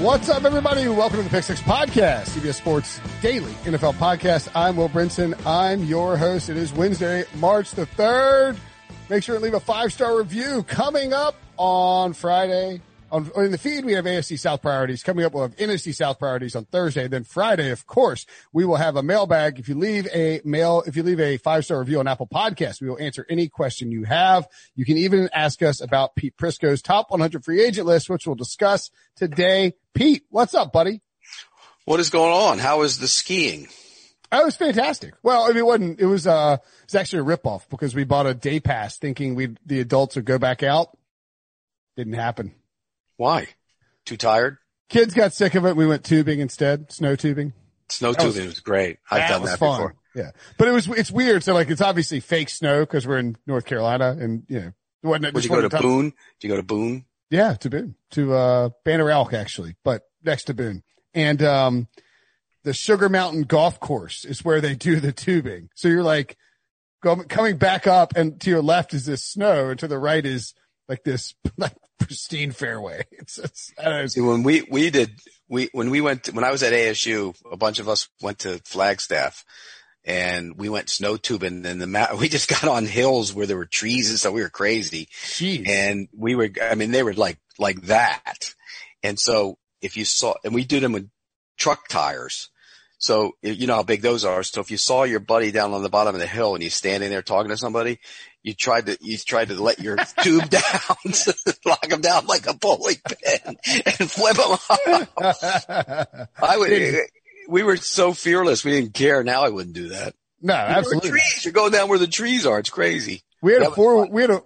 What's up, everybody? Welcome to the Pick Six Podcast, CBS Sports Daily NFL Podcast. I'm Will Brinson. I'm your host. It is Wednesday, March the 3rd. Make sure and leave a five-star review. Coming up on Friday, in the feed, we have AFC South Priorities. Coming up, we'll have NFC South Priorities on Thursday. Then Friday, of course, we will have a mailbag. If you leave a five-star review on Apple Podcasts, we will answer any question you have. You can even ask us about Pete Prisco's top 100 free agent list, which we'll discuss today. Pete, what's up, buddy? What is going on? How is the skiing? Oh, it was fantastic. Well, I mean, it was actually a ripoff because we bought a day pass thinking the adults would go back out. Didn't happen. Why? Too tired? Kids got sick of it. We went tubing instead. Snow tubing. Snow tubing was great. I've done that before. Yeah. But it's weird. So it's obviously fake snow because we're in North Carolina and, Did you go to Boone? Did you go to Boone? Yeah, to Boone, to Banner Elk, actually, but next to Boone. And the Sugar Mountain Golf Course is where they do the tubing. So you're coming back up, and to your left is this snow, and to the right is this pristine fairway. It's when I was at ASU, a bunch of us went to Flagstaff. And we went snow tubing, and we just got on hills where there were trees and stuff. We were crazy. Jeez. And they were like that. And so if you saw, and we did them with truck tires. So you know how big those are. So if you saw your buddy down on the bottom of the hill and he's standing there talking to somebody, you tried to let your tube down, lock him down like a bowling pin and flip him off. We were so fearless. We didn't care. Now I wouldn't do that. No, absolutely. You're going down where the trees are. It's crazy. We had a four-wheeler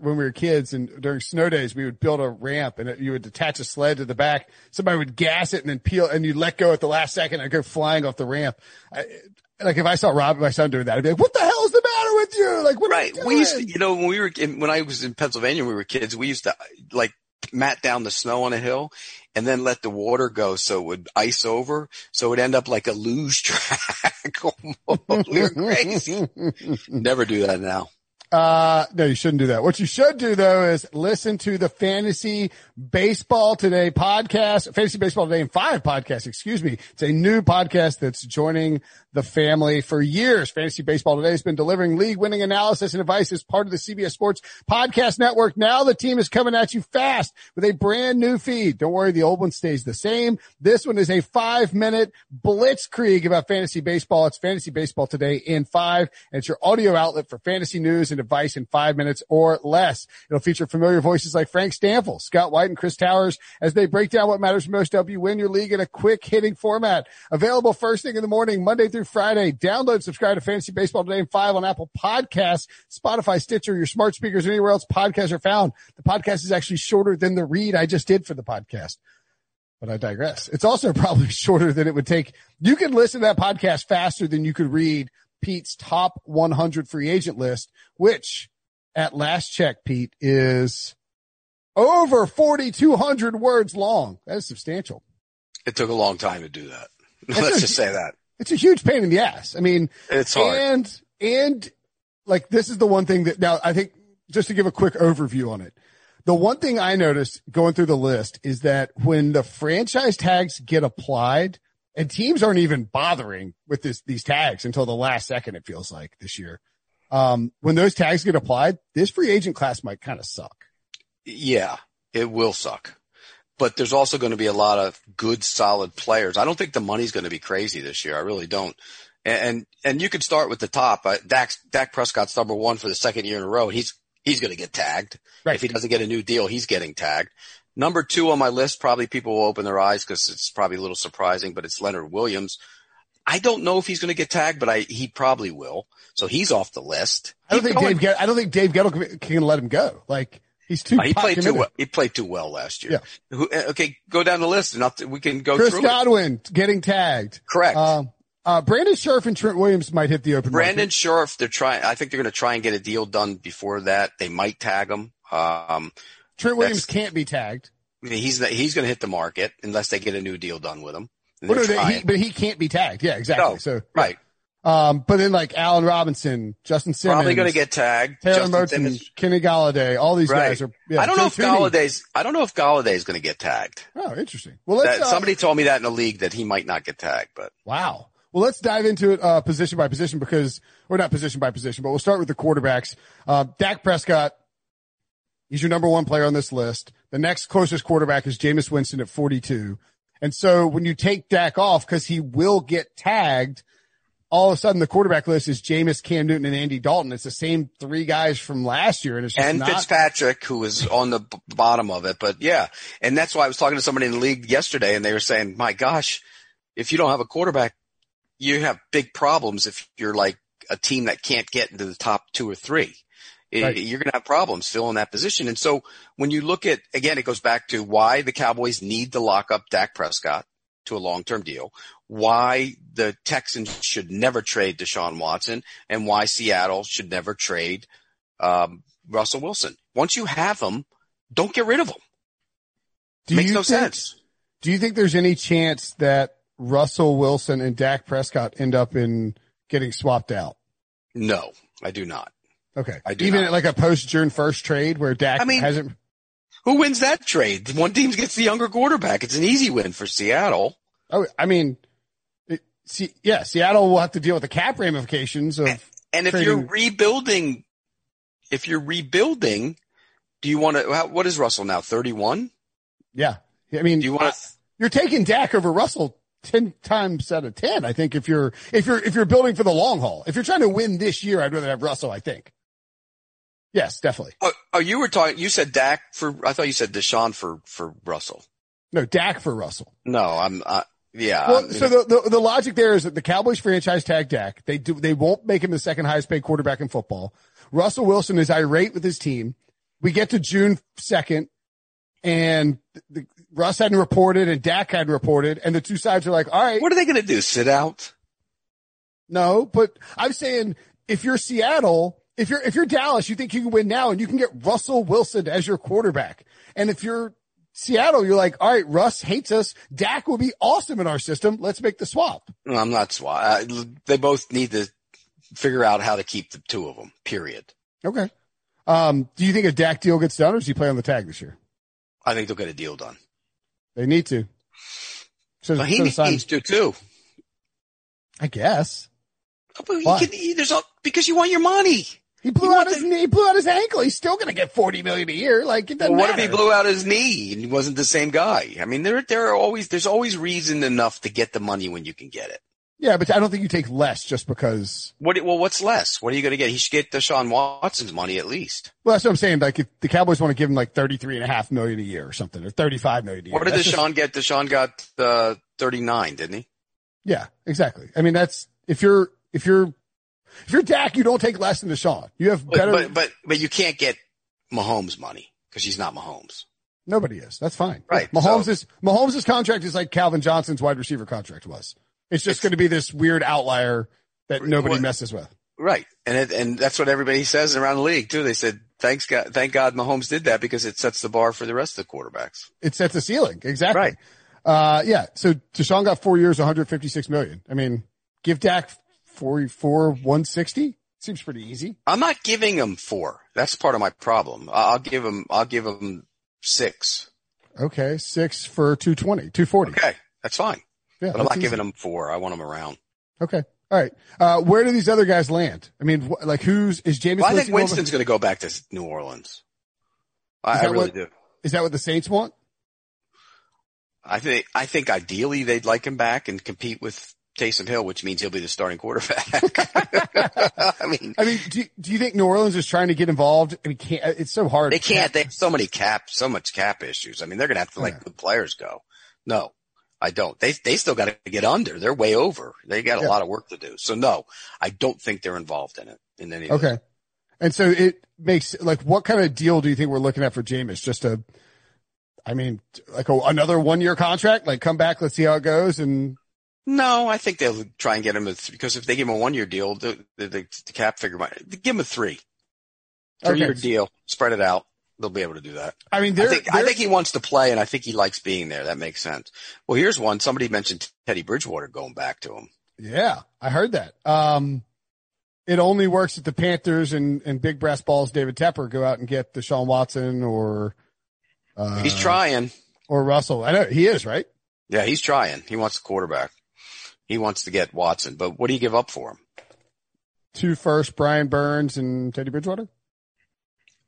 when we were kids, and during snow days, we would build a ramp, and you would attach a sled to the back. Somebody would gas it and then peel, and you'd let go at the last second and go flying off the ramp. If I saw Rob, my son, doing that, I'd be like, what the hell is the matter with you? We used to, when I was in Pennsylvania, when we were kids, we used to mat down the snow on a hill and then let the water go so it would ice over, so it would end up like a luge track. We're crazy. Never do that now. No, you shouldn't do that. What you should do, though, is listen to the Fantasy Baseball Today podcast, Fantasy Baseball Today in 5 podcast, excuse me. It's a new podcast that's joining the family. For years, Fantasy Baseball Today has been delivering league-winning analysis and advice as part of the CBS Sports Podcast Network. Now the team is coming at you fast with a brand new feed. Don't worry, the old one stays the same. This one is a 5-minute blitzkrieg about fantasy baseball. It's Fantasy Baseball Today in 5, and it's your audio outlet for fantasy news and advice in 5 minutes or less. It'll feature familiar voices like Frank Stanfill, Scott White, and Chris Towers as they break down what matters most to help you win your league in a quick-hitting format. Available first thing in the morning, Monday through Friday. Download, subscribe to Fantasy Baseball Today in 5 on Apple Podcasts, Spotify, Stitcher, your smart speakers, anywhere else podcasts are found. The podcast is actually shorter than the read I just did for the podcast. But I digress. It's also probably shorter than it would take. You can listen to that podcast faster than you could read Pete's top 100 free agent list, which at last check, Pete, is over 4,200 words long. That is substantial. It took a long time to do that. Let's just say that. It's a huge pain in the ass. I mean, it's hard. And this is the one thing that now I think, just to give a quick overview on it. The one thing I noticed going through the list is that when the franchise tags get applied, and teams aren't even bothering with these tags until the last second, it feels like, this year. When those tags get applied, this free agent class might kind of suck. Yeah, it will suck. But there's also going to be a lot of good, solid players. I don't think the money's going to be crazy this year. I really don't. And you could start with the top. Dak Prescott's number one for the second year in a row. He's going to get tagged. Right. If he doesn't get a new deal, he's getting tagged. Number 2 on my list, probably people will open their eyes because it's probably a little surprising, but it's Leonard Williams. I don't know if he's going to get tagged, but he probably will. So he's off the list. I don't think Dave Gettle can let him go. Like he's too. He played too well last year. Yeah. Okay, go down the list, and we can go through. Chris Godwin getting tagged. Correct. Brandon Scherf and Trent Williams might hit the open market. Brandon Scherf, I think they're going to try and get a deal done before that. They might tag him. Trent Williams can't be tagged. He's going to hit the market unless they get a new deal done with him. But he can't be tagged. Yeah, exactly. No, so right. But then like Allen Robinson, Justin Simmons, probably going to get tagged. Taylor Merton, Kenny Golladay, all these guys are. Yeah, I don't know if Golladay's going to get tagged. Oh, interesting. Well, somebody told me that in a league that he might not get tagged. But wow. Well, let's dive into it position by position not position by position, but we'll start with the quarterbacks. Dak Prescott, he's your number one player on this list. The next closest quarterback is Jameis Winston at 42. And so when you take Dak off, because he will get tagged, all of a sudden the quarterback list is Jameis, Cam Newton, and Andy Dalton. It's the same three guys from last year. And Fitzpatrick, who is on the bottom of it. But, yeah, and that's why I was talking to somebody in the league yesterday, and they were saying, my gosh, if you don't have a quarterback, you have big problems if you're like a team that can't get into the top two or three. Right. You're going to have problems filling that position. And so when you look at, again, it goes back to why the Cowboys need to lock up Dak Prescott to a long-term deal, why the Texans should never trade Deshaun Watson, and why Seattle should never trade Russell Wilson. Once you have them, don't get rid of them. Makes no sense. Do you think there's any chance that Russell Wilson and Dak Prescott end up getting swapped out? No, I do not. Okay. Even like a post-June 1st trade where Dak hasn't. Who wins that trade? One team gets the younger quarterback. It's an easy win for Seattle. Oh, I mean, Seattle will have to deal with the cap ramifications of. And if you're rebuilding, do you want to? What is Russell now? 31? Yeah. I mean, you're taking Dak over Russell 10 times out of 10. I think if you're building for the long haul, if you're trying to win this year, I'd rather have Russell, I think. Yes, definitely. Oh, you said Dak I thought you said Deshaun for Russell. No, Dak for Russell. No, yeah. Well, so the logic there is that the Cowboys franchise tag Dak. They won't make him the second highest paid quarterback in football. Russell Wilson is irate with his team. We get to June 2nd and Russ hadn't reported and Dak hadn't reported and the two sides are like, all right. What are they going to do? Sit out? No, but I'm saying if you're Seattle, if you're Dallas, you think you can win now and you can get Russell Wilson as your quarterback. And if you're Seattle, you're like, all right, Russ hates us. Dak will be awesome in our system. Let's make the swap. No, I'm not swap. They both need to figure out how to keep the two of them, period. Okay. Do you think a Dak deal gets done or does he play on the tag this year? I think they'll get a deal done. They need to. So he needs to too. I guess. But because you want your money. He blew out his ankle. He's still going to get $40 million a year. Like it doesn't matter. What if he blew out his knee and he wasn't the same guy? I mean, there's always reason enough to get the money when you can get it. Yeah, but I don't think you take less just because. What's less? What are you going to get? He should get Deshaun Watson's money at least. Well, that's what I'm saying. Like, if the Cowboys want to give him like $33.5 million a year or something, or $35 million a year. What did Deshaun get? Deshaun got 39, didn't he? Yeah, exactly. I mean, that's if you're Dak, you don't take less than Deshaun. You have better, but you can't get Mahomes' money because he's not Mahomes. Nobody is. That's fine. Right. Mahomes' contract is like Calvin Johnson's wide receiver contract was. It's just going to be this weird outlier that nobody messes with. Right. And that's what everybody says around the league too. They said, thank God Mahomes did that because it sets the bar for the rest of the quarterbacks. It sets the ceiling. Exactly. Right. Yeah. So Deshaun got 4 years, $156 million. I mean, give Dak 160. Seems pretty easy. I'm not giving him 4. That's part of my problem. I'll give him 6. Okay. 6 for 220, 240. Okay. That's fine. Yeah, but I'm not giving them 4. I want them around. Okay. All right. Where do these other guys land? I mean, is Jameis? Well, I think Winston's going to go back to New Orleans. I really do. Is that what the Saints want? I think ideally they'd like him back and compete with Taysom Hill, which means he'll be the starting quarterback. I mean, do you think New Orleans is trying to get involved? I mean, it's so hard. They can't. They have so much cap issues. I mean, they're going to have to let good players go. No. I don't. They still got to get under. They're way over. They got a lot of work to do. So no, I don't think they're involved in it in any way. Okay. And so it makes, like, what kind of deal do you think we're looking at for Jameis? Just a, I mean, like another 1 year contract, like come back, let's see how it goes. And no, I think they'll try and get him because if they give him a 1 year deal, the cap figure might give him a three year deal, spread it out. They'll be able to do that. I mean, I think he wants to play, and I think he likes being there. That makes sense. Well, here's one. Somebody mentioned Teddy Bridgewater going back to him. Yeah, I heard that. It only works at the Panthers and Big Brass Balls. David Tepper go out and get Deshaun Watson or he's trying, or Russell. I know he is, right? Yeah, he's trying. He wants the quarterback. He wants to get Watson, but what do you give up for him? 2 firsts, Brian Burns and Teddy Bridgewater.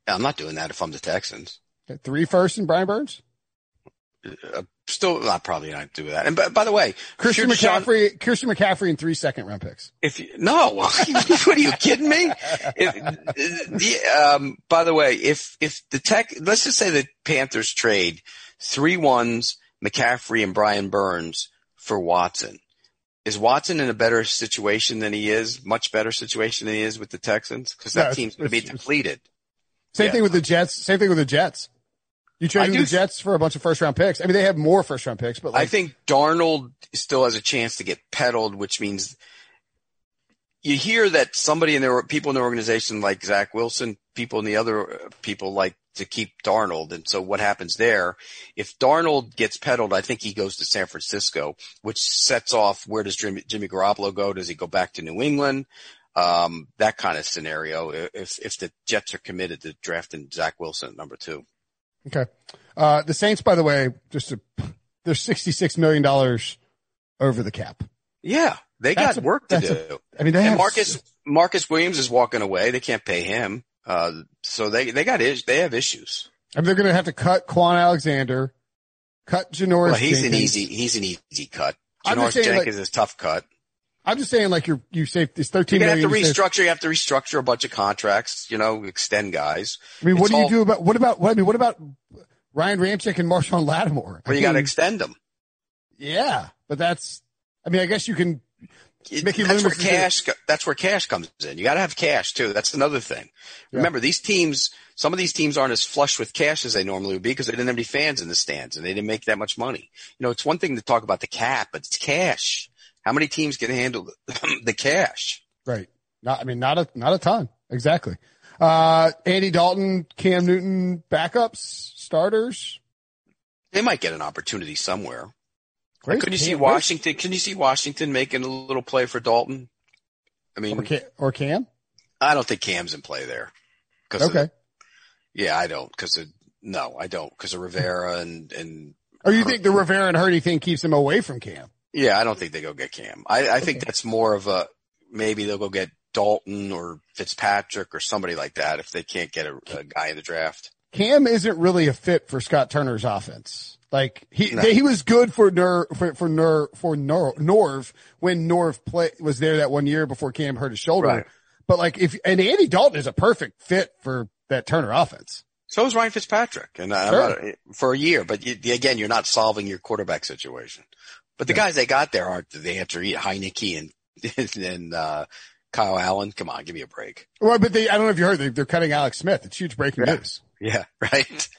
I'm not doing that if I'm the Texans. 3 firsts and Brian Burns? Still, I probably not do that. And by the way, Christian McCaffrey and 3 second round picks. What are you kidding me? By the way, if the let's just say the Panthers trade 3 ones, McCaffrey and Brian Burns for Watson. Is Watson in a better situation than he is? Much better situation than he is with the Texans? Because that team's going to be depleted. Same thing with the Jets. Same thing with the Jets. You traded the Jets for a bunch of first-round picks. I mean, they have more first-round picks, but I think Darnold still has a chance to get peddled, which means you hear that somebody in there, people in the organization like Zach Wilson, people in the other people like to keep Darnold. And so what happens there? If Darnold gets peddled, I think he goes to San Francisco, which sets off where does Jimmy Garoppolo go? Does he go back to New England? That kind of scenario if the Jets are committed to drafting Zach Wilson at number 2. Okay. The Saints, by the way, they're $66 million over the cap. Yeah. They got work to do. Marcus Williams is walking away. They can't pay him. So they have issues. I mean, they're going to have to cut Quan Alexander, cut Janoris Jenkins. He's an easy cut. Janoris Jenkins is a tough cut. I'm just saying, like, you save this $13 million. You have to restructure a bunch of contracts. You know, extend guys. I mean, what about Ryan Ramczyk and Marshawn Lattimore? Well, you got to extend them. Yeah, but I guess you can. That's where cash comes in. You got to have cash too. That's another thing. Yeah. Remember, some of these teams aren't as flush with cash as they normally would be because they didn't have any fans in the stands and they didn't make that much money. You know, it's one thing to talk about the cap, but it's cash. How many teams can handle the cash? Right. Not a ton. Exactly. Andy Dalton, Cam Newton, backups, starters. They might get an opportunity somewhere. Great. Can you see Washington making a little play for Dalton? I mean, or Cam? I don't think Cam's in play there. I don't because of Rivera and. Or you think the Rivera and Hurdy thing keeps him away from Cam? Yeah, I don't think they go get Cam. I think that's more of a maybe they'll go get Dalton or Fitzpatrick or somebody like that if they can't get a guy in the draft. Cam isn't really a fit for Scott Turner's offense. Like he was good for Norv when Norv was there that 1 year before Cam hurt his shoulder. Right. But Andy Dalton is a perfect fit for that Turner offense. So is Ryan Fitzpatrick, for a year. But again, you're not solving your quarterback situation. But the guys they got there aren't the answer. Heineke and Kyle Allen. Come on, give me a break. Well, but I don't know if you heard, they're cutting Alex Smith. It's huge breaking news. Yeah, right.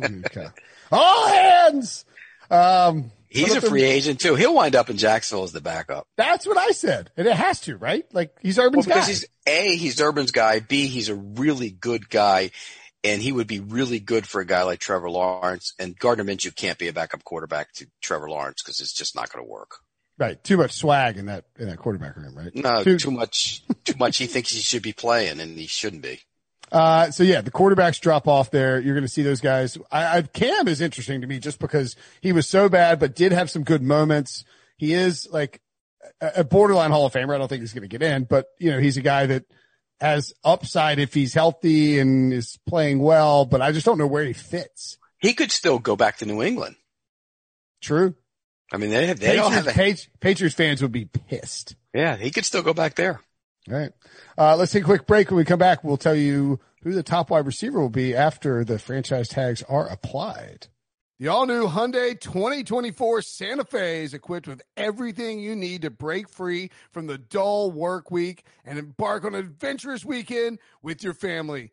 Okay. All hands. He's a free agent too. He'll wind up in Jacksonville as the backup. That's what I said, and it has to, right? Like he's Urban's guy. Because he's Urban's guy. B, he's a really good guy. And he would be really good for a guy like Trevor Lawrence. And Gardner Minshew can't be a backup quarterback to Trevor Lawrence because it's just not going to work. Right. Too much swag in that quarterback room, right? No, too much. He thinks he should be playing and he shouldn't be. The quarterbacks drop off there. You're going to see those guys. Cam is interesting to me just because he was so bad, but did have some good moments. He is like a borderline Hall of Famer. I don't think he's going to get in, but you know, he's a guy that has upside if he's healthy and is playing well, but I just don't know where he fits. He could still go back to New England. True. I mean, Patriots fans would be pissed. Yeah, he could still go back there. All right. Let's take a quick break. When we come back, we'll tell you who the top wide receiver will be after the franchise tags are applied. The all-new Hyundai 2024 Santa Fe is equipped with everything you need to break free from the dull work week and embark on an adventurous weekend with your family.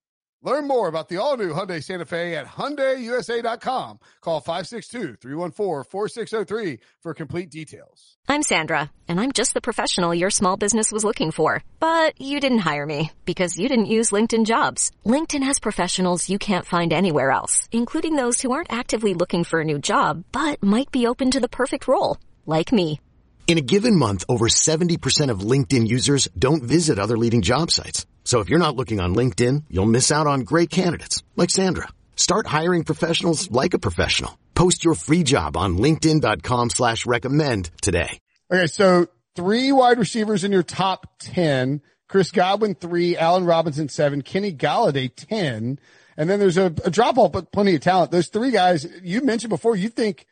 Learn more about the all-new Hyundai Santa Fe at HyundaiUSA.com. Call 562-314-4603 for complete details. I'm Sandra, and I'm just the professional your small business was looking for. But you didn't hire me because you didn't use LinkedIn Jobs. LinkedIn has professionals you can't find anywhere else, including those who aren't actively looking for a new job but might be open to the perfect role, like me. In a given month, over 70% of LinkedIn users don't visit other leading job sites. So if you're not looking on LinkedIn, you'll miss out on great candidates like Sandra. Start hiring professionals like a professional. Post your free job on linkedin.com/recommend today. Okay, so 3 wide receivers in your top 10. Chris Godwin, 3. Allen Robinson, 7. Kenny Golladay, 10. And then there's a drop-off, but plenty of talent. Those 3 guys you mentioned before, you think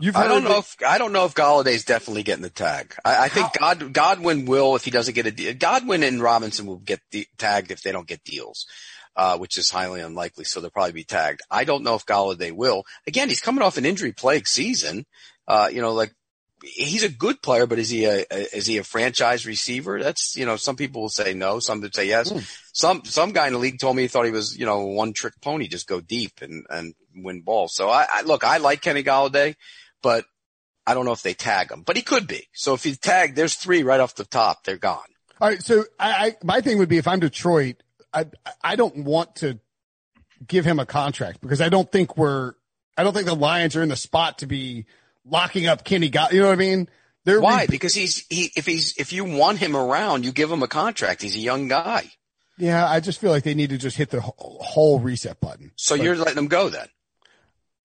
you've heard I don't know if Galladay's definitely getting the tag. I think Godwin will if he doesn't get a deal. Godwin and Robinson will get tagged if they don't get deals, which is highly unlikely. So they'll probably be tagged. I don't know if Golladay will. Again, he's coming off an injury plague season. He's a good player, but is he a franchise receiver? That's, some people will say no, some would say yes. Some guy in the league told me he thought he was, one trick pony, just go deep and win balls. So I like Kenny Golladay, but I don't know if they tag him, but he could be. So if he's tagged, there's 3 right off the top. They're gone. All right. So my thing would be if I'm Detroit, I don't want to give him a contract because I don't think the Lions are in the spot to be locking up Kenny Golladay. You know what I mean? Why? Because if you want him around, you give him a contract. He's a young guy. Yeah, I just feel like they need to just hit the whole reset button. So you're letting him go then?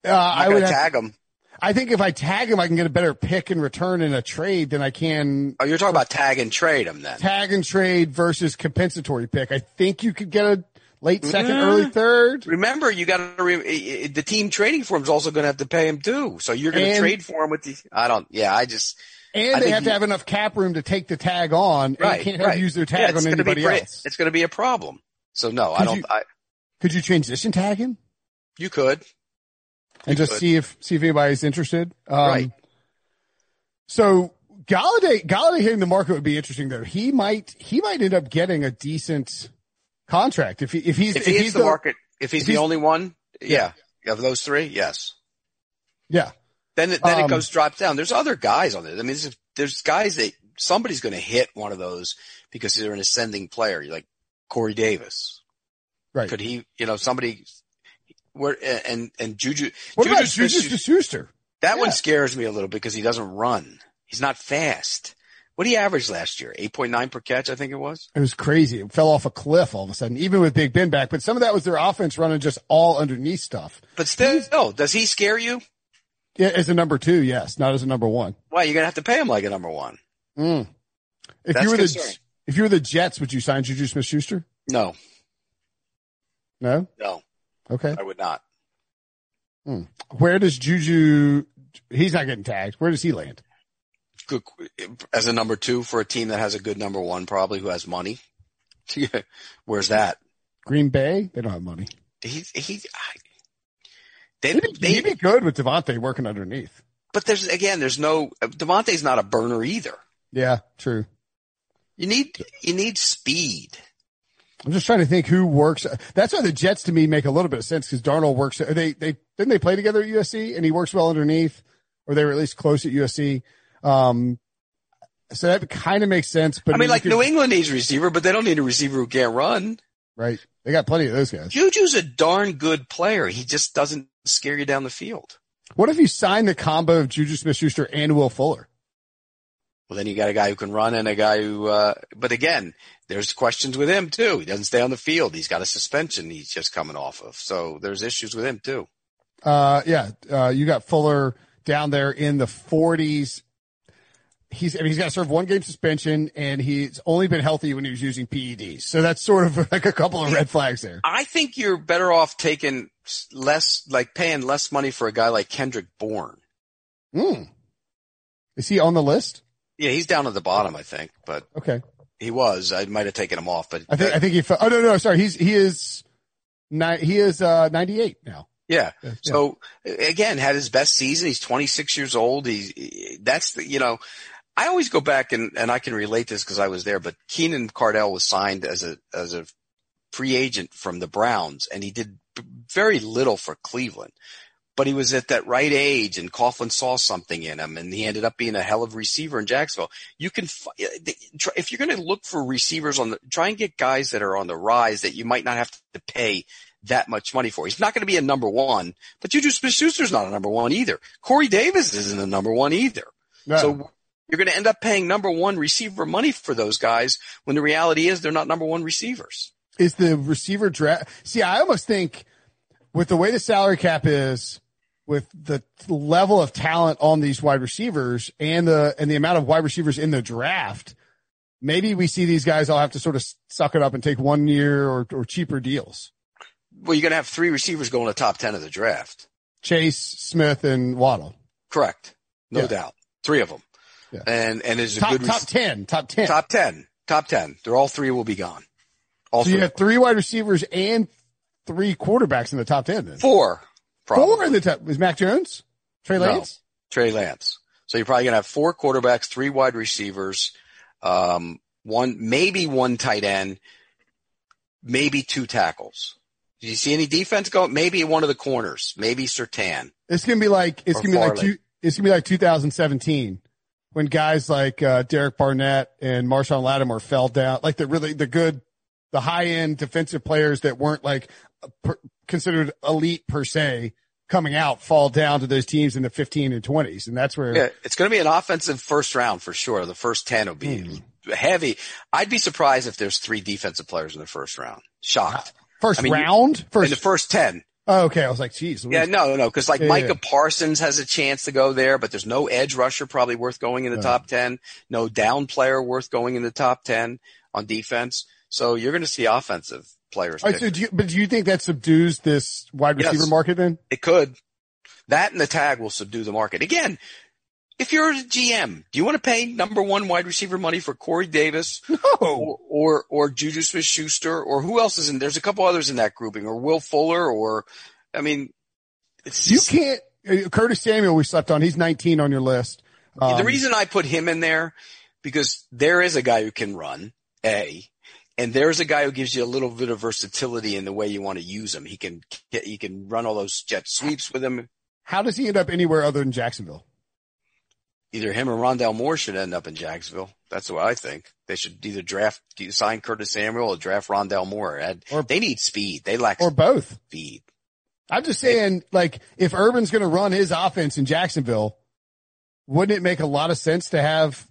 I would tag him. I think if I tag him, I can get a better pick in return in a trade than I can. Oh, you're talking about tag and trade him then? Tag and trade versus compensatory pick. I think you could get a late second, early third. Remember, you got to the team trading for him is also going to have to pay him too. So you're going to trade for him with the. I don't. Yeah, I just. And I they have to have enough cap room to take the tag on. And right, they can't use their tag on anybody else. It's going to be a problem. So no, I don't. Could you transition tag him? You could. And just see if anybody's interested. Right. So Golladay hitting the market would be interesting though. He might end up getting a decent contract if he hits the market. If he's the only one, yeah, of those 3, yes, yeah. Then it goes drop down. There's other guys on there. I mean, there's guys that somebody's going to hit one of those because they're an ascending player. You're like Corey Davis, right? Could he? Somebody. Juju. What about Juju Smith-Schuster? That one scares me a little because he doesn't run. He's not fast. What did he average last year? 8.9 per catch, I think it was. It was crazy. It fell off a cliff all of a sudden, even with Big Ben back. But some of that was their offense running just all underneath stuff. But still, does he scare you? Yeah, as a number 2, yes, not as a number 1. Well, you're gonna have to pay him like a number 1. Mm. If you were the Jets, would you sign Juju Smith-Schuster? No. No. No. Okay. I would not. Hmm. Where does Juju – he's not getting tagged. Where does he land? Good, as a number 2 for a team that has a good number 1 probably who has money. Where's that? Green Bay? They don't have money. He'd be good with Devontae working underneath. But there's no – Devontae's not a burner either. Yeah, true. You need speed. I'm just trying to think who works. That's why the Jets to me make a little bit of sense because Darnold works. Didn't they play together at USC and he works well underneath, or they were at least close at USC. So that kind of makes sense. But New England needs a receiver, but they don't need a receiver who can't run. right? They got plenty of those guys. Juju's a darn good player. He just doesn't scare you down the field. What if you sign the combo of Juju Smith-Schuster and Will Fuller? Well, then you got a guy who can run and a guy who but again, there's questions with him too. He doesn't stay on the field. He's got a suspension he's just coming off of. So there's issues with him too. You got Fuller down there in the 40s. He's got to serve one game suspension, and he's only been healthy when he was using PEDs. So that's sort of like a couple of red flags there. I think you're better off taking less, like paying less money for a guy like Kendrick Bourne. Is he on the list? Yeah, he's down at the bottom, I think. But okay, he was. I might have taken him off, but I think he fell. Oh no, sorry. He is 98 now. Yeah. So again, had his best season. He's 26 years old. I always go back and I can relate this because I was there, but Keenan Cardell was signed as a free agent from the Browns, and he did very little for Cleveland, but he was at that right age and Coughlin saw something in him, and he ended up being a hell of a receiver in Jacksonville. If you're going to look for receivers try and get guys that are on the rise that you might not have to pay that much money for. He's not going to be a number one, but Juju Smith-Schuster's not a number one either. Corey Davis isn't a number one either. No. So you're going to end up paying number one receiver money for those guys when the reality is they're not number one receivers. Is the receiver draft? See, I almost think with the way the salary cap is, with the level of talent on these wide receivers and the amount of wide receivers in the draft, maybe we see these guys all have to sort of suck it up and take 1 year or cheaper deals. Well, you're going to have three receivers going to top 10 of the draft. Chase, Smith, and Waddle. Correct. No doubt. Three of them. Yeah. And it's a good top 10. They're all three will be gone. You have three wide receivers and three quarterbacks in the top 10 then. Four. Probably. Four in the top. Is Mac Jones? Trey Lance? No, Trey Lance. So you're probably going to have four quarterbacks, three wide receivers, maybe one tight end, maybe two tackles. Do you see any defense going? Maybe one of the corners, maybe Surtain. It's gonna be like 2017 when guys like Derek Barnett and Marshawn Lattimore fell down. Like the high end defensive players that weren't like considered elite per se coming out fall down to those teams in the 15 and 20s, and that's where it's gonna be an offensive first round for sure. The first 10 will be heavy. I'd be surprised if there's three defensive players in the first round. Shocked. In the first 10. Oh, okay. I was like, geez. No. Cause Micah Parsons has a chance to go there, but there's no edge rusher probably worth going in the top 10. No down player worth going in the top 10 on defense. So you're going to see offensive players. Right, so do you think that subdues this wide receiver market then? It could. That and the tag will subdue the market. Again, if you're a GM, do you want to pay number one wide receiver money for Corey Davis or Juju Smith-Schuster or who else is in? There's a couple others in that grouping, or Will Fuller, Curtis Samuel we slept on. He's 19 on your list. The reason I put him in there, because there is a guy who can run, and there's a guy who gives you a little bit of versatility in the way you want to use him. He can run all those jet sweeps with him. How does he end up anywhere other than Jacksonville? Either him or Rondale Moore should end up in Jacksonville. That's what I think. They should either sign Curtis Samuel or draft Rondale Moore. They need speed. They lack speed. Or both. Speed. I'm just saying, if Urban's going to run his offense in Jacksonville, wouldn't it make a lot of sense to have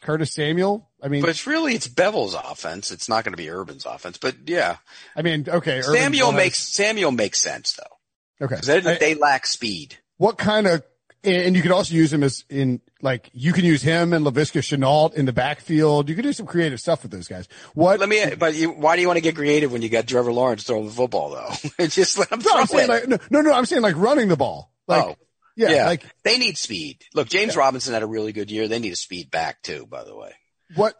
Curtis Samuel? But it's Bevel's offense. It's not going to be Urban's offense, but yeah. Samuel makes sense though. Okay. Because they lack speed. What kind of, and you could also use him you can use him and Laviska Shenault in the backfield. You could do some creative stuff with those guys. Why do you want to get creative when you got Trevor Lawrence throwing the football though? Just let him throw it. I'm saying like running the ball. They need speed. Look, James Robinson had a really good year. They need a speed back too, by the way. What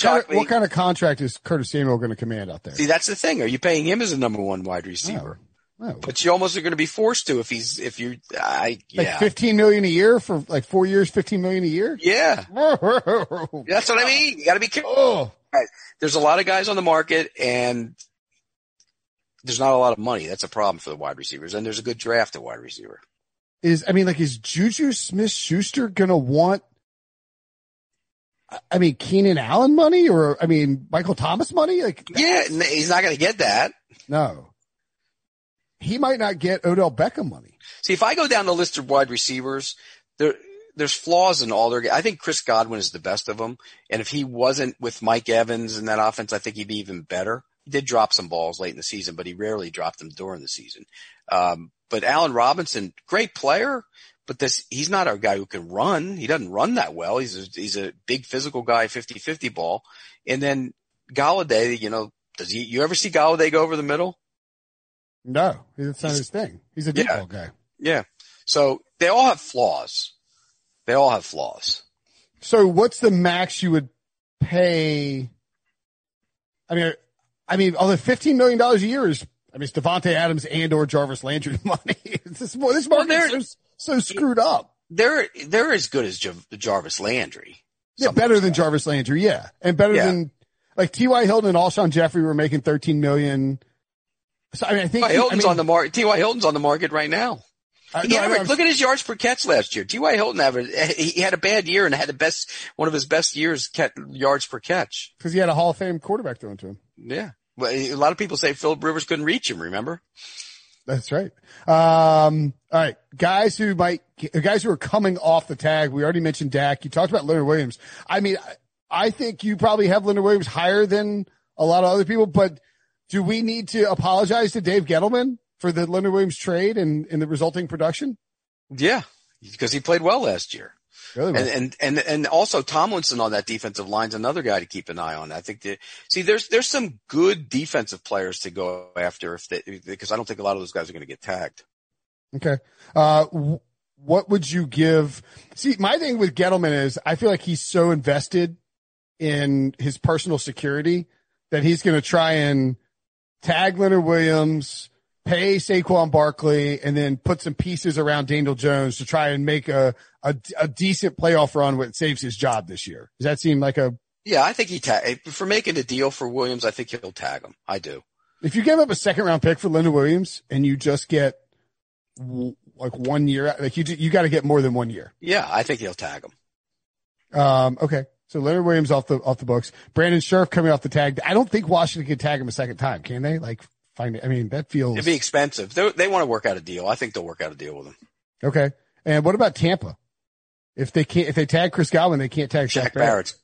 kind of contract is Curtis Samuel going to command out there? See, that's the thing. Are you paying him as a number one wide receiver? No. No. But you almost are going to be forced to $15 million a year for 4 years, $15 million a year. Yeah. That's what I mean. You got to be careful. Oh. There's a lot of guys on the market and there's not a lot of money. That's a problem for the wide receivers. And there's a good draft at wide receiver. Is Juju Smith-Schuster going to want I mean, Keenan Allen money, or I mean, Michael Thomas money? Like, yeah, he's not going to get that. No. He might not get Odell Beckham money. See, if I go down the list of wide receivers, there's flaws in all their – I think Chris Godwin is the best of them. And if he wasn't with Mike Evans in that offense, I think he'd be even better. He did drop some balls late in the season, but he rarely dropped them during the season. But Allen Robinson, great player, but he's not a guy who can run. He doesn't run that well. He's a big physical guy, 50-50 ball. And then Golladay, you know, you ever see Golladay go over the middle? No, that's not his thing. He's a deep ball guy. Yeah. So they all have flaws. So what's the max you would pay? I mean, although $15 million a year is, I mean, it's Devontae Adams and or Jarvis Landry money. This market is so screwed up. They're as good as Jarvis Landry. Yeah, better than Jarvis Landry. Yeah, and better than like T.Y. Hilton and Alshon Jeffrey were making $13 million. So I mean, I think on the market. T.Y. Hilton's on the market right now. Look at his yards per catch last year. T.Y. Hilton he had a bad year and had one of his best years yards per catch because he had a Hall of Fame quarterback thrown to him. Yeah. Well, a lot of people say Philip Rivers couldn't reach him, remember? That's right. All right. Guys who are coming off the tag. We already mentioned Dak. You talked about Leonard Williams. I mean, I think you probably have Leonard Williams higher than a lot of other people, but do we need to apologize to Dave Gettleman for the Leonard Williams trade and the resulting production? Yeah. Because he played well last year. Really well. And also Tomlinson on that defensive line is another guy to keep an eye on. I think there's some good defensive players to go after because I don't think a lot of those guys are going to get tagged. Okay. What would you give? See, my thing with Gettleman is I feel like he's so invested in his personal security that he's going to try and tag Leonard Williams, pay Saquon Barkley, and then put some pieces around Daniel Jones to try and make a decent playoff run, which saves his job this year. Does that seem like a? Yeah, I think for making a deal for Williams, I think he'll tag him. I do. If you give up a second round pick for Leonard Williams and you just get like 1 year, like you got to get more than 1 year. Yeah, I think he'll tag him. Okay. So Leonard Williams off the books. Brandon Scherf coming off the tag. I don't think Washington can tag him a second time, can they? Like. I mean, that feels... It'd be expensive. They want to work out a deal. I think they'll work out a deal with him. Okay. And what about Tampa? If they tag Chris Godwin, they can't tag Shaq Barrett.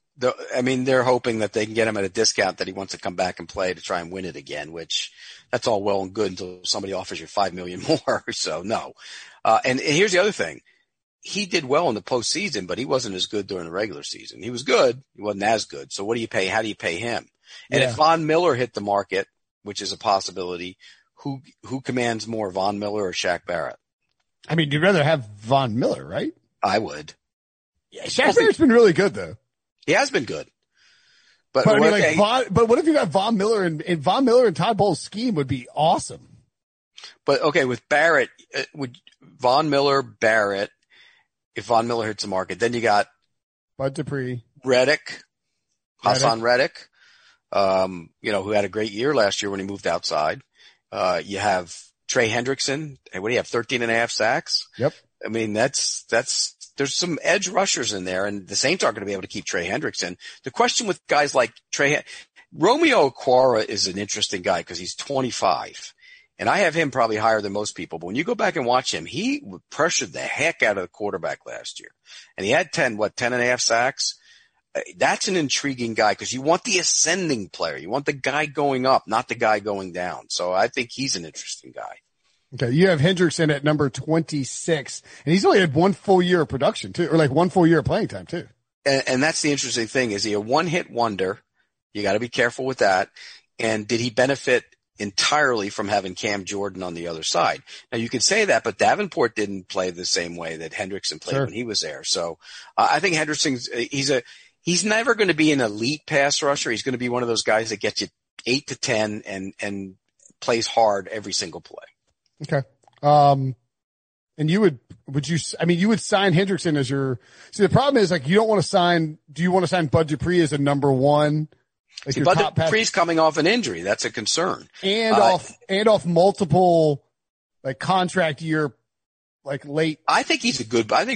I mean, they're hoping that they can get him at a discount that he wants to come back and play to try and win it again, which that's all well and good until somebody offers you $5 million more. So no. And here's the other thing. He did well in the postseason, but he wasn't as good during the regular season. He was good. He wasn't as good. So what do you pay? How do you pay him? And if Von Miller hit the market, which is a possibility, who commands more, Von Miller or Shaq Barrett? I mean, you'd rather have Von Miller, right? I would. Yeah, Shaq Barrett's been really good, though. He has been good. But I mean, like but what if you got Von Miller and Von Miller and Todd Bowles' scheme would be awesome. But okay, with Barrett, would Von Miller, Barrett, if Von Miller hits the market, then you got Bud Dupree, Hassan Reddick. You know, who had a great year last year when he moved outside. You have Trey Hendrickson. And what do you have? 13.5 sacks. Yep. I mean, there's some edge rushers in there, and the Saints aren't going to be able to keep Trey Hendrickson. The question with guys like Romeo Okwara is an interesting guy because he's 25. And I have him probably higher than most people. But when you go back and watch him, he pressured the heck out of the quarterback last year. And he had 10.5 sacks. That's an intriguing guy because you want the ascending player. You want the guy going up, not the guy going down. So I think he's an interesting guy. Okay. You have Hendrickson at number 26, and he's only had one full year of production too, or like one full year of playing time too. And that's the interesting thing. Is he a one-hit wonder? You got to be careful with that. And did he benefit entirely from having Cam Jordan on the other side? Now you can say that, but Davenport didn't play the same way that Hendrickson played when he was there. So I think Hendrickson's, he's never going to be an elite pass rusher. He's going to be one of those guys that gets you 8 to 10 and plays hard every single play. Okay. And you would sign Hendrickson as see, the problem is like, do you want to sign Bud Dupree as a number one? Like see, Bud Dupree's coming off an injury. That's a concern. And off multiple like contract year, like late. I think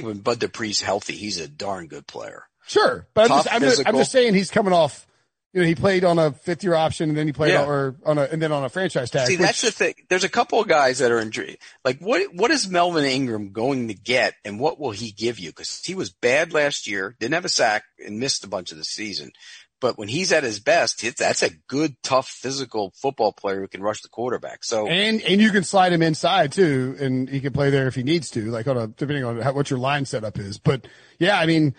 when Bud Dupree's healthy, he's a darn good player. Sure. But I'm just saying he's coming off, you know, he played on a fifth-year option and then he played on a franchise tag. See, that's the thing. There's a couple of guys that are injured. Like, what is Melvin Ingram going to get and what will he give you? Because he was bad last year, didn't have a sack, and missed a bunch of the season. But when he's at his best, that's a good, tough, physical football player who can rush the quarterback. So and you can slide him inside too, and he can play there if he needs to, like depending on what your line setup is. But yeah, I mean,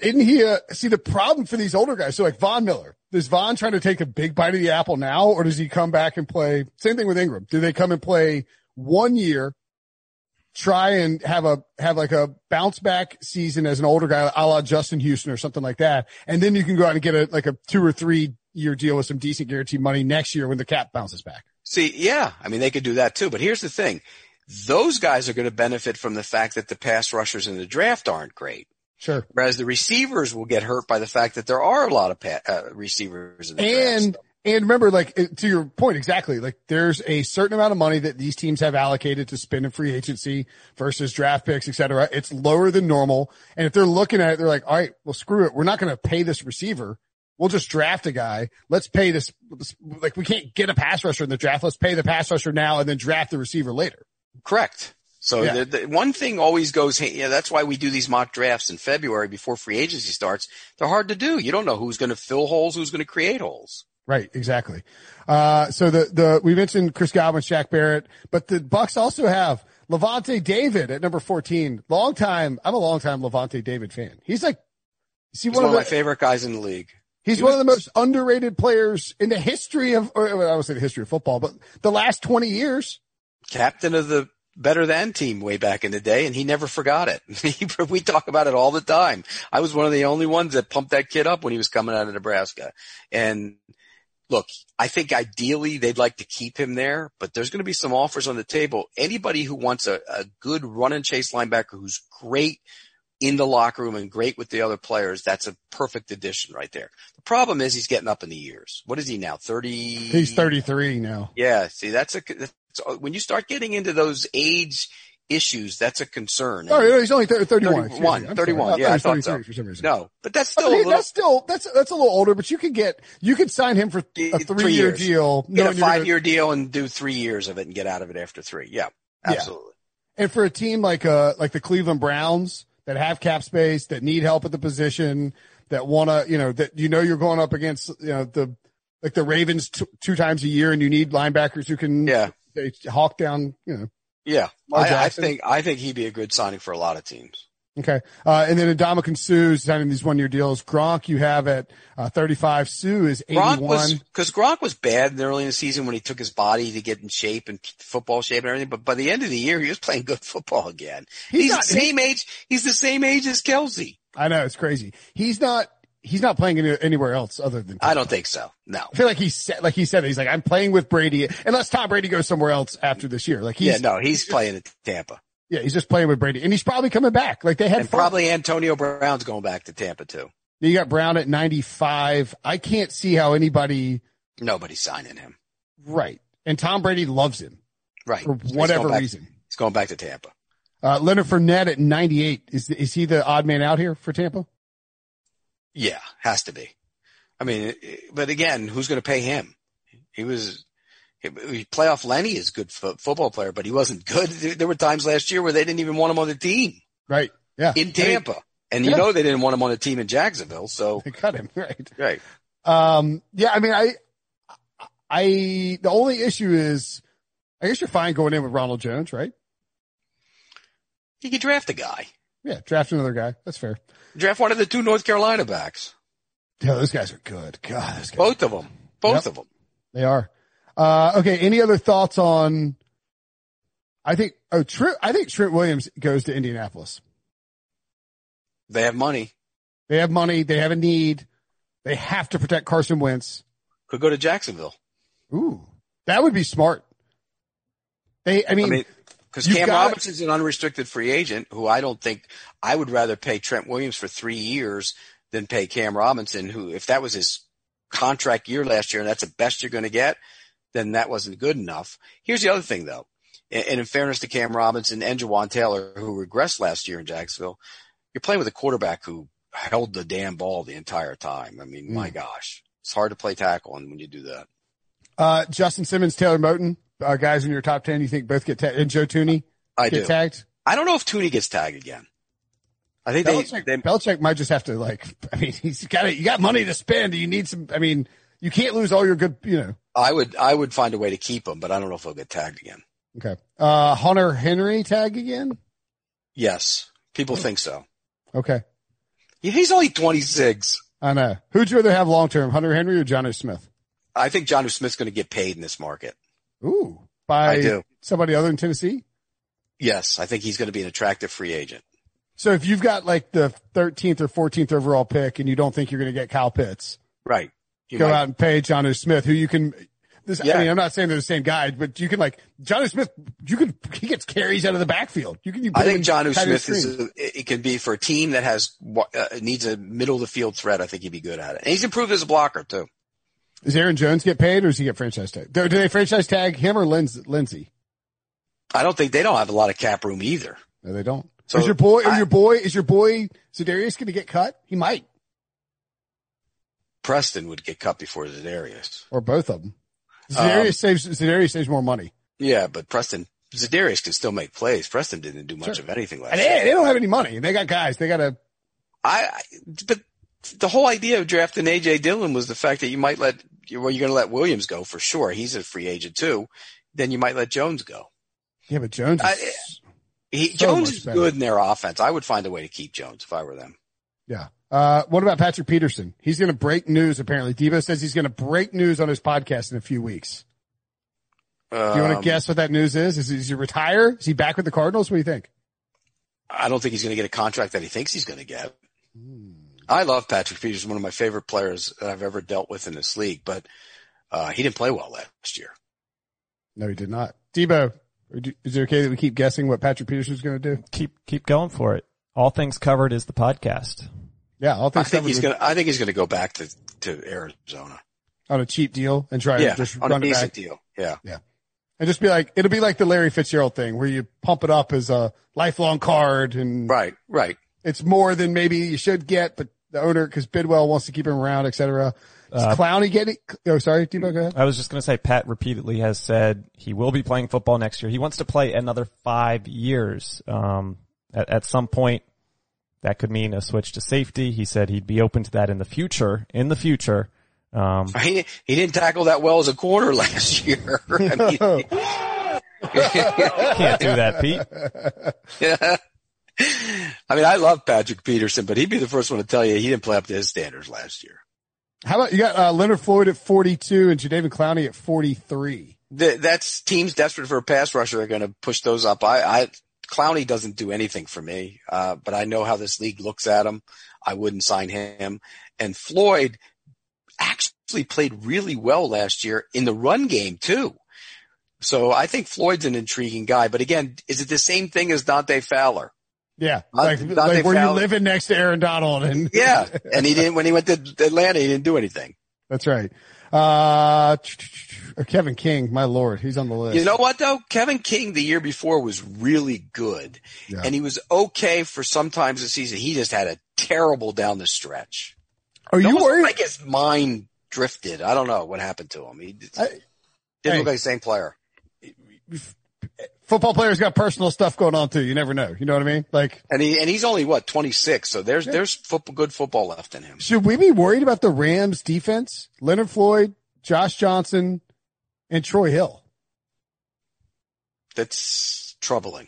isn't he? See, the problem for these older guys, so like Von Miller, is Von trying to take a big bite of the apple now, or does he come back and play? Same thing with Ingram. Do they come and play 1 year, try and have like a bounce back season as an older guy, a la Justin Houston or something like that. And then you can go out and get a 2 or 3 year deal with some decent guaranteed money next year when the cap bounces back. See, yeah. I mean, they could do that too, but here's the thing. Those guys are going to benefit from the fact that the pass rushers in the draft aren't great. Sure. Whereas the receivers will get hurt by the fact that there are a lot of receivers in the draft. And remember, like, to your point exactly, like, there's a certain amount of money that these teams have allocated to spend in free agency versus draft picks, et cetera. It's lower than normal. And if they're looking at it, they're like, all right, well, screw it. We're not going to pay this receiver. We'll just draft a guy. Let's pay this. Like, we can't get a pass rusher in the draft. Let's pay the pass rusher now and then draft the receiver later. Correct. So yeah. The one thing always goes, hey, yeah, that's why we do these mock drafts in February before free agency starts. They're hard to do. You don't know who's going to fill holes, who's going to create holes. Right, exactly. So we mentioned Chris Godwin, Shaq Barrett, but the Bucks also have Levante David at number 14. I'm a longtime Levante David fan. He's like, he's one of my favorite guys in the league. He's one of the most underrated players in the history of, I would say the history of football, but the last 20 years. Captain of the Better Than team way back in the day, and he never forgot it. We talk about it all the time. I was one of the only ones that pumped that kid up when he was coming out of Nebraska. And look, I think ideally they'd like to keep him there, but there's going to be some offers on the table. Anybody who wants a good run and chase linebacker who's great in the locker room and great with the other players, that's a perfect addition right there. The problem is he's getting up in the years. What is he now? 30? He's 33 now. Yeah. See, when you start getting into those age issues, that's a concern. Oh, he's only 31. 31. Yeah, I thought so. For some reason. No, but that's still that's a little older. But you could sign him for a 3 year deal, get a 5 year deal, and do 3 years of it and get out of it after three. Yeah, absolutely. Yeah. And for a team like the Cleveland Browns that have cap space, that need help at the position, that wanna, you're going up against, the Ravens two times a year, and you need linebackers who can they hawk down, Yeah, I think he'd be a good signing for a lot of teams. Okay. And then Ndamukong Suh signing these one-year deals. Gronk you have at 35. Sue is 81. Because Gronk was bad early in the season when he took his body to get in shape and football shape and everything. But by the end of the year, he was playing good football again. He's the same age as Kelsey. I know. It's crazy. He's not playing anywhere else other than Kelsey. I don't think so. No. I feel like he said it. He's like, I'm playing with Brady unless Tom Brady goes somewhere else after this year. Like he's playing at Tampa. Yeah, he's just playing with Brady and he's probably coming back. Like they had and probably Antonio Brown's going back to Tampa too. You got Brown at 95. I can't see how nobody's signing him. Right. And Tom Brady loves him. Right. For whatever reason. He's going back to Tampa. Leonard Fournette at 98. Is he the odd man out here for Tampa? Yeah, has to be. I mean, but again, who's going to pay him? Playoff Lenny is a good football player, but he wasn't good. There were times last year where they didn't even want him on the team. Right. Yeah. In Tampa. They didn't want him on the team in Jacksonville. So they cut him. Right. Right. Yeah. I mean, the only issue is I guess you're fine going in with Ronald Jones, right? You could draft a guy. Yeah, draft another guy. That's fair. Draft one of the two North Carolina backs. Yeah, those guys are good. God, those guys. Both of them. They are. Okay. Any other thoughts on? I think Trent Williams goes to Indianapolis. They have money. They have a need. They have to protect Carson Wentz. Could go to Jacksonville. Ooh, that would be smart. Because Cam Robinson's an unrestricted free agent who I would rather pay Trent Williams for 3 years than pay Cam Robinson, who, if that was his contract year last year and that's the best you're going to get, then that wasn't good enough. Here's the other thing, though, and in fairness to Cam Robinson and Jawan Taylor, who regressed last year in Jacksonville, you're playing with a quarterback who held the damn ball the entire time. I mean, my gosh, it's hard to play tackle when you do that. Justin Simmons, Taylor Moton, guys in your top 10, you think both get tagged? And Joe Tooney get tagged? I don't know if Tooney gets tagged again. I think Belichick might just have to, he's got it. You got money to spend. You need some, you can't lose all your good, I would find a way to keep him, but I don't know if he'll get tagged again. Okay. Hunter Henry tag again? Yes. People think so. Okay. Yeah, he's only 26. I know. Who'd you rather have long-term, Hunter Henry or Jonnu Smith? I think Jonnu Smith's going to get paid in this market. Ooh. By somebody other than Tennessee? Yes. I think he's going to be an attractive free agent. So if you've got the 13th or 14th overall pick and you don't think you're going to get Kyle Pitts. Right. Go out and pay Jonnu Smith, who you can I mean, I'm not saying they're the same guy, but you can Jonnu Smith, he gets carries out of the backfield. I think Jonnu Smith it can be for a team that needs a middle of the field threat. I think he'd be good at it. And he's improved as a blocker too. Does Aaron Jones get paid or does he get franchise tag? Do they franchise tag him or Lindsey? I don't think they don't have a lot of cap room either. No, they don't. So is your boy Za'Darius going to get cut? He might. Preston would get cut before Za'Darius. Or both of them. Za'Darius saves more money. Yeah, but Za'Darius can still make plays. Preston didn't do much of anything last year. They don't have any money. They got guys. They got but the whole idea of drafting A.J. Dillon was the fact that you might you're going to let Williams go for sure. He's a free agent too. Then you might let Jones go. Yeah, but Jones is good in their offense. I would find a way to keep Jones if I were them. Yeah. What about Patrick Peterson? He's going to break news, apparently. Debo says he's going to break news on his podcast in a few weeks. Do you want to guess what that news is? Is he retire? Is he back with the Cardinals? What do you think? I don't think he's going to get a contract that he thinks he's going to get. I love Patrick Peterson, one of my favorite players that I've ever dealt with in this league, but he didn't play well last year. No, he did not. Debo, is it okay that we keep guessing what Patrick Peterson's going to do? Keep going for it. All Things Covered is the podcast. Yeah, I think he's going to go back to Arizona on a cheap deal and try to just run a decent deal. Yeah, yeah, and just be it'll be like the Larry Fitzgerald thing where you pump it up as a lifelong card and right. It's more than maybe you should get, but the owner because Bidwell wants to keep him around, etc. Is Clowney getting? Oh, sorry, Debo, go ahead. I was just going to say Pat repeatedly has said he will be playing football next year. He wants to play another 5 years. At some point. That could mean a switch to safety. He said he'd be open to that in the future. He didn't tackle that well as a corner last year. Can't do that, Pete. Yeah. I love Patrick Peterson, but he'd be the first one to tell you he didn't play up to his standards last year. How about you got Leonard Floyd at 42 and Jadeveon Clowney at 43? That's teams desperate for a pass rusher are going to push those up. Clowney doesn't do anything for me, but I know how this league looks at him. I wouldn't sign him. And Floyd actually played really well last year in the run game too. So I think Floyd's an intriguing guy. But again, is it the same thing as Dante Fowler? Yeah. Were you living next to Aaron Donald? And yeah. And he didn't, when he went to Atlanta, he didn't do anything. That's right. Kevin King, my Lord, he's on the list. You know what though? Kevin King the year before was really good and he was okay for sometimes the season. He just had a terrible down the stretch. Are you worried? Like his mind drifted. I don't know what happened to him. He didn't look like the same player. Football players got personal stuff going on too. You never know. You know what I mean? He's only 26. So there's good football left in him. Should we be worried about the Rams defense? Leonard Floyd, Josh Johnson, and Troy Hill. That's troubling.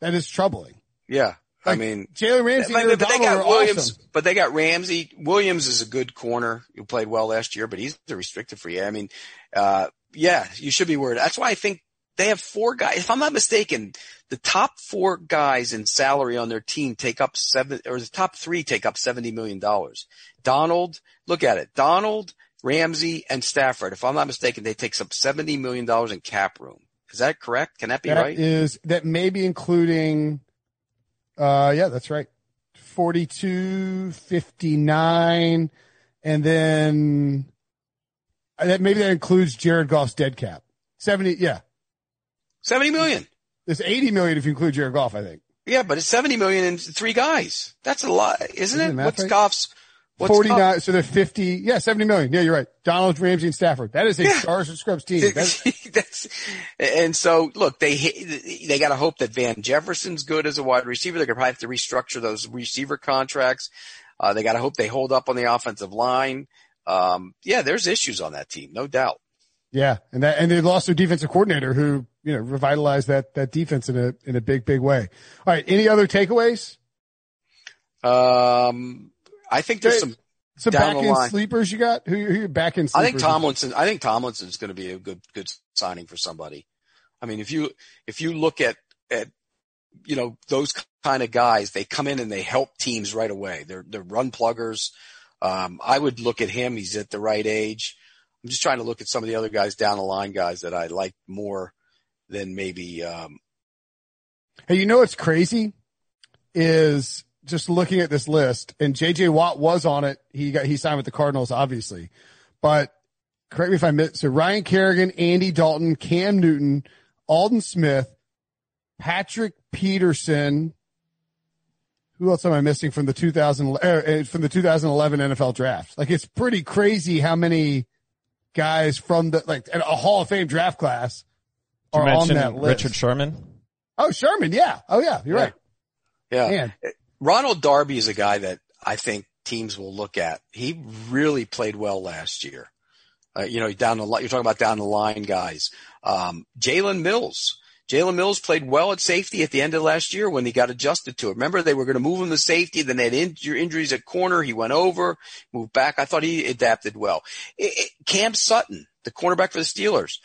That is troubling. Yeah. Jalen Ramsey and Donald are Williams, awesome. But they got Ramsey. Williams is a good corner who played well last year, but he's a restricted free. You should be worried. That's why I think they have four guys. If I'm not mistaken, the top four guys in salary on their team the top three take up $70 million. Donald, look at it. Donald, Ramsey, and Stafford. If I'm not mistaken, they take up $70 million in cap room. Is that correct? Can that be right? That may be including, that's right. 42, 59. And then that includes Jared Goff's dead cap. 70 million. It's $80 million if you include Jared Goff, I think. Yeah, but it's $70 million in three guys. That's a lot, isn't it? What's right? Goff's? What's 49. Goff? So they're 50. Yeah, $70 million. Yeah, you're right. Donald, Ramsey, and Stafford. That is a stars and scrubs team. And so look, they got to hope that Van Jefferson's good as a wide receiver. They're gonna probably have to restructure those receiver contracts. They got to hope they hold up on the offensive line. Yeah, there's issues on that team, no doubt. Yeah, and they lost their defensive coordinator who, you know, revitalized that defense in a big way. All right, any other takeaways? I think there's some back end sleepers you got. Who are your back end sleepers? I think Tomlinson's going to be a good signing for somebody. I mean, if you look at you know, those kind of guys, they come in and they help teams right away. They're run pluggers. I would look at him. He's at the right age. I'm just trying to look at some of the other guys down the line, guys that I like more than maybe. Hey, you know what's crazy is just looking at this list, and J.J. Watt was on it. He signed with the Cardinals, obviously. But correct me if I missed. So Ryan Kerrigan, Andy Dalton, Cam Newton, Aldon Smith, Patrick Peterson. Who else am I missing from the 2011 NFL draft? Like, it's pretty crazy how many guys from a Hall of Fame draft class are on that list. Richard Sherman. Oh, Sherman. Yeah. Oh, yeah. You're right. Yeah. Man. Ronald Darby is a guy that I think teams will look at. He really played well last year. You know, you're talking about down the line guys. Jalen Mills played well at safety at the end of last year when he got adjusted to it. Remember, they were going to move him to safety, then they had injuries at corner. He went over, moved back. I thought he adapted well. Cam Sutton, the cornerback for the Steelers,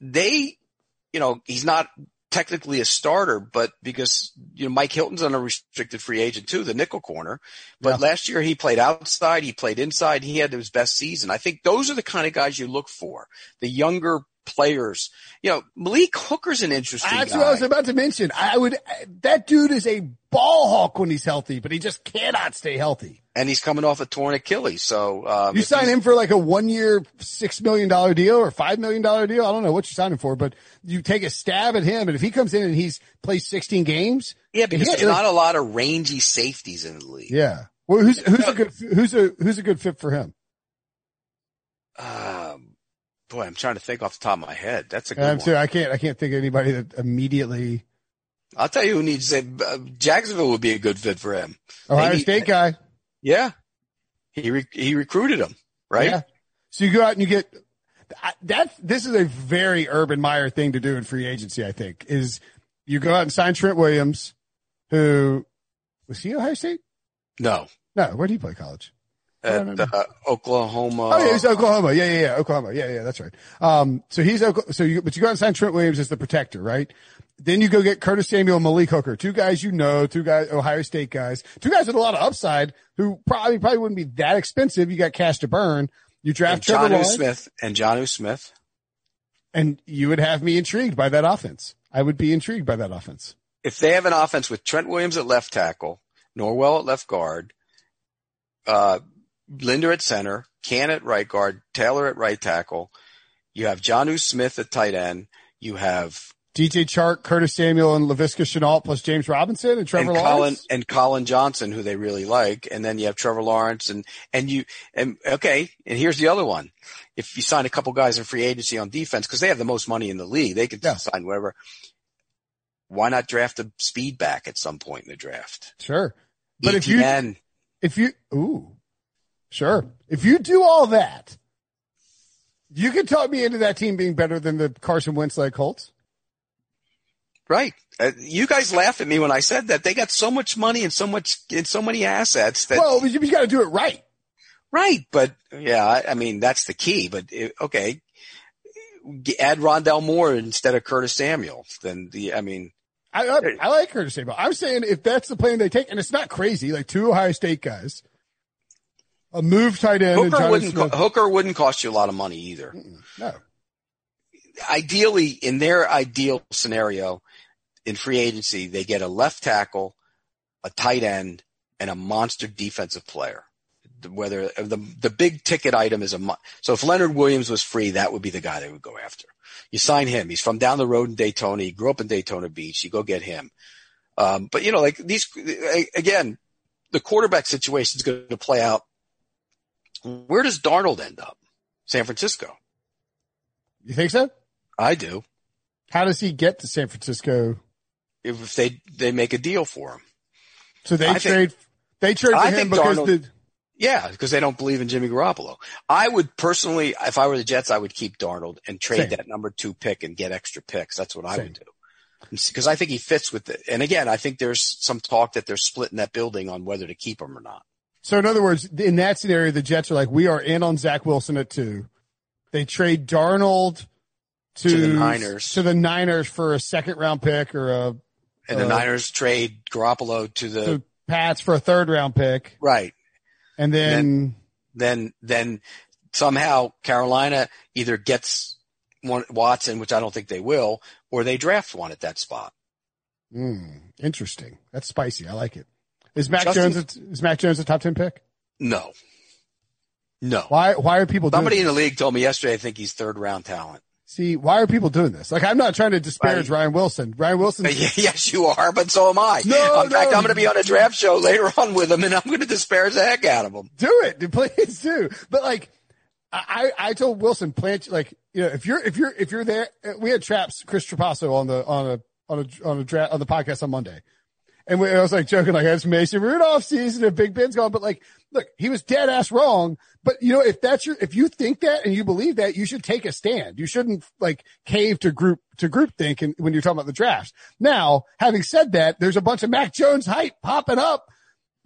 you know, he's not technically a starter, but because, you know, Mike Hilton's on a restricted free agent too, the nickel corner. But last year he played outside, he played inside, he had his best season. I think those are the kind of guys you look for, the younger players. You know, Malik Hooker's an interesting guy. That's what I was about to mention. That dude is a ball hawk when he's healthy, but he just cannot stay healthy. And he's coming off a torn Achilles. So, you sign him for like a 1-year $6 million deal or $5 million deal. I don't know what you're signing for, but you take a stab at him. And if he comes in and he's played 16 games. Yeah, because there's not a lot of rangy safeties in the league. Yeah. Well, who's a good fit for him? Boy, I'm trying to think off the top of my head. That's a good one. Too. I can't think of anybody that immediately. I'll tell you who needs to say Jacksonville would be a good fit for him. Ohio State guy. Yeah. He recruited him, right? Yeah. So you go out and you get this is a very Urban Meyer thing to do in free agency, I think, is you go out and sign Trent Williams, who was he Ohio State? No. Where did he play college? At Oklahoma. Oh, yeah, he's Oklahoma. Yeah. Oklahoma. Yeah, that's right. So he's but you go and sign Trent Williams as the protector, right? Then you go get Curtis Samuel and Malik Hooker, two guys, Ohio State guys, two guys with a lot of upside who probably wouldn't be that expensive. You got cash to burn. You draft John U. Smith. And you would have me intrigued by that offense. I would be intrigued by that offense. If they have an offense with Trent Williams at left tackle, Norwell at left guard, Linder at center, Can at right guard, Taylor at right tackle. You have John U. Smith at tight end. You have DJ Chark, Curtis Samuel, and Laviska Shenault plus James Robinson and Trevor Lawrence. And Colin Johnson, who they really like. And then you have Trevor Lawrence and here's the other one. If you sign a couple guys in free agency on defense, because they have the most money in the league, they could sign whatever. Why not draft a speed back at some point in the draft? Sure. But If you do all that, you can talk me into that team being better than the Carson Wentz-like Colts. Right. You guys laughed at me when I said that. They got so much money and so many assets that. Well, you got to do it right. Right. But yeah, I mean, that's the key. But okay. Add Rondell Moore instead of Curtis Samuel. I like Curtis Samuel. I'm saying if that's the plan they take, and it's not crazy, like two Ohio State guys. A move tight end. Hooker wouldn't cost you a lot of money either. No. Ideally, in their ideal scenario, in free agency, they get a left tackle, a tight end, and a monster defensive player. Whether the big ticket item is so if Leonard Williams was free, that would be the guy they would go after. You sign him. He's from down the road in Daytona. He grew up in Daytona Beach. You go get him. But, you know, like these, again, the quarterback situation is going to play out. Where does Darnold end up? San Francisco. You think so? I do. How does he get to San Francisco? If they make a deal for him. So they trade for him because Darnold, because they don't believe in Jimmy Garoppolo. I would personally, if I were the Jets, I would keep Darnold and trade that number 2 pick and get extra picks. That's what I would do. Because I think he fits with it. And again, I think there's some talk that they're splitting that building on whether to keep him or not. So in other words, in that scenario, the Jets are like, we are in on Zach Wilson at 2. They trade Darnold to the Niners for a second-round pick or a – And the Niners trade Garoppolo to the Pats for a third-round pick. Right. And then somehow Carolina either gets one, Watson, which I don't think they will, or they draft one at that spot. Interesting. That's spicy. I like it. Is Mac Jones a top 10 pick? No. No. Why are people doing this? Somebody in the league told me yesterday I think he's third-round talent. See, why are people doing this? Like, I'm not trying to disparage Ryan Wilson. Ryan Wilson. Yes, you are, but so am I. In fact, I'm going to be on a draft show later on with him, and I'm going to disparage the heck out of him. Do it. Please do. But, like, I told Wilson, plant, like, you know, if you're there, we had Traps, Chris Trapasso on the podcast on Monday. And I was like joking, like, it's Mason Rudolph season and Big Ben's gone. But, like, look, he was dead ass wrong. But, you know, if you think that and you believe that, you should take a stand. You shouldn't like cave to groupthink when you're talking about the drafts. Now, having said that, there's a bunch of Mac Jones hype popping up.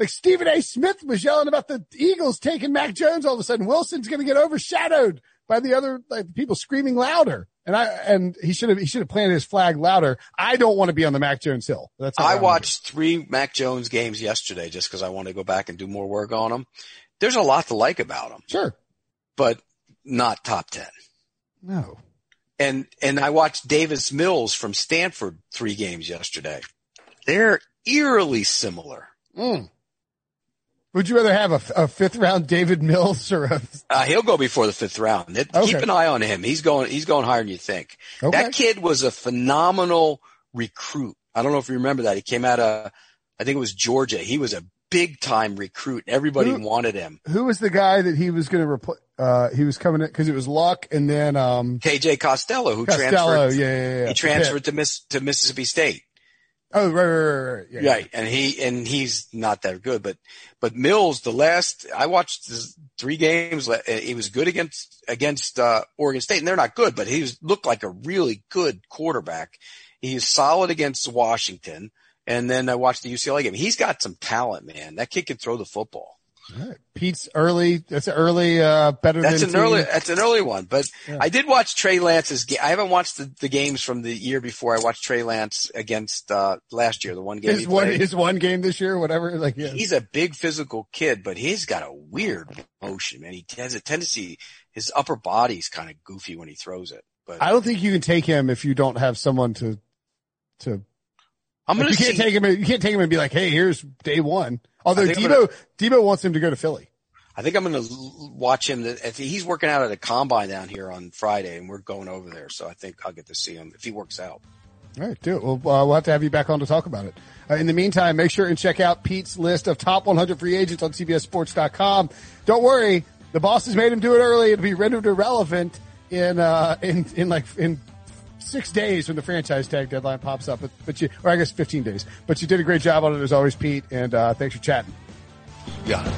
Like Stephen A. Smith was yelling about the Eagles taking Mac Jones. All of a sudden, Wilson's going to get overshadowed by the other like people screaming louder. And he should have planted his flag louder. I don't want to be on the Mac Jones hill. I watched 3 Mac Jones games yesterday just because I want to go back and do more work on them. There's a lot to like about him. Sure. But not top 10. No. And I watched Davis Mills from Stanford 3 games yesterday. They're eerily similar. Would you rather have a 5th round David Mills or a? He'll go before the 5th round. Keep an eye on him. He's going higher than you think. Okay. That kid was a phenomenal recruit. I don't know if you remember that. He came out of, I think it was Georgia. He was a big time recruit. Everybody wanted him. Who was the guy that he was going to replace? He was coming in because it was Luck, and then KJ Costello, transferred. He transferred to Mississippi State. Oh, right. Yeah. Right. And he's not that good, but Mills, I watched 3 games. He was good against Oregon State, and they're not good, but looked like a really good quarterback. He was solid against Washington. And then I watched the UCLA game. He's got some talent, man. That kid can throw the football. All right. Pete's early. That's an early, better than an early. That's an early one. But yeah. I did watch Trey Lance's game. I haven't watched the games from the year before. I watched Trey Lance against last year, the one game. His one game this year, whatever. Like yeah. He's a big physical kid, but he's got a weird motion, and he has a tendency. His upper body's kind of goofy when he throws it. But I don't think you can take him if you don't have someone to. You can't take him and be like, "Hey, here's day one." Although Debo wants him to go to Philly. I think I'm going to watch him. He's working out at a combine down here on Friday, and we're going over there. So I think I'll get to see him if he works out. All right, do it. We'll have to have you back on to talk about it. In the meantime, make sure and check out Pete's list of top 100 free agents on CBSSports.com. Don't worry, the bosses made him do it early. It'll be rendered irrelevant in 6 days when the franchise tag deadline pops up, or I guess 15 days. But you did a great job on it as always, Pete, and thanks for chatting. Yeah.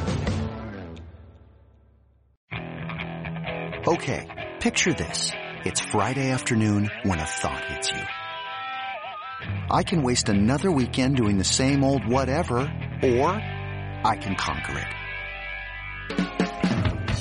Okay, picture this. It's Friday afternoon when a thought hits you. I can waste another weekend doing the same old whatever, or I can conquer it.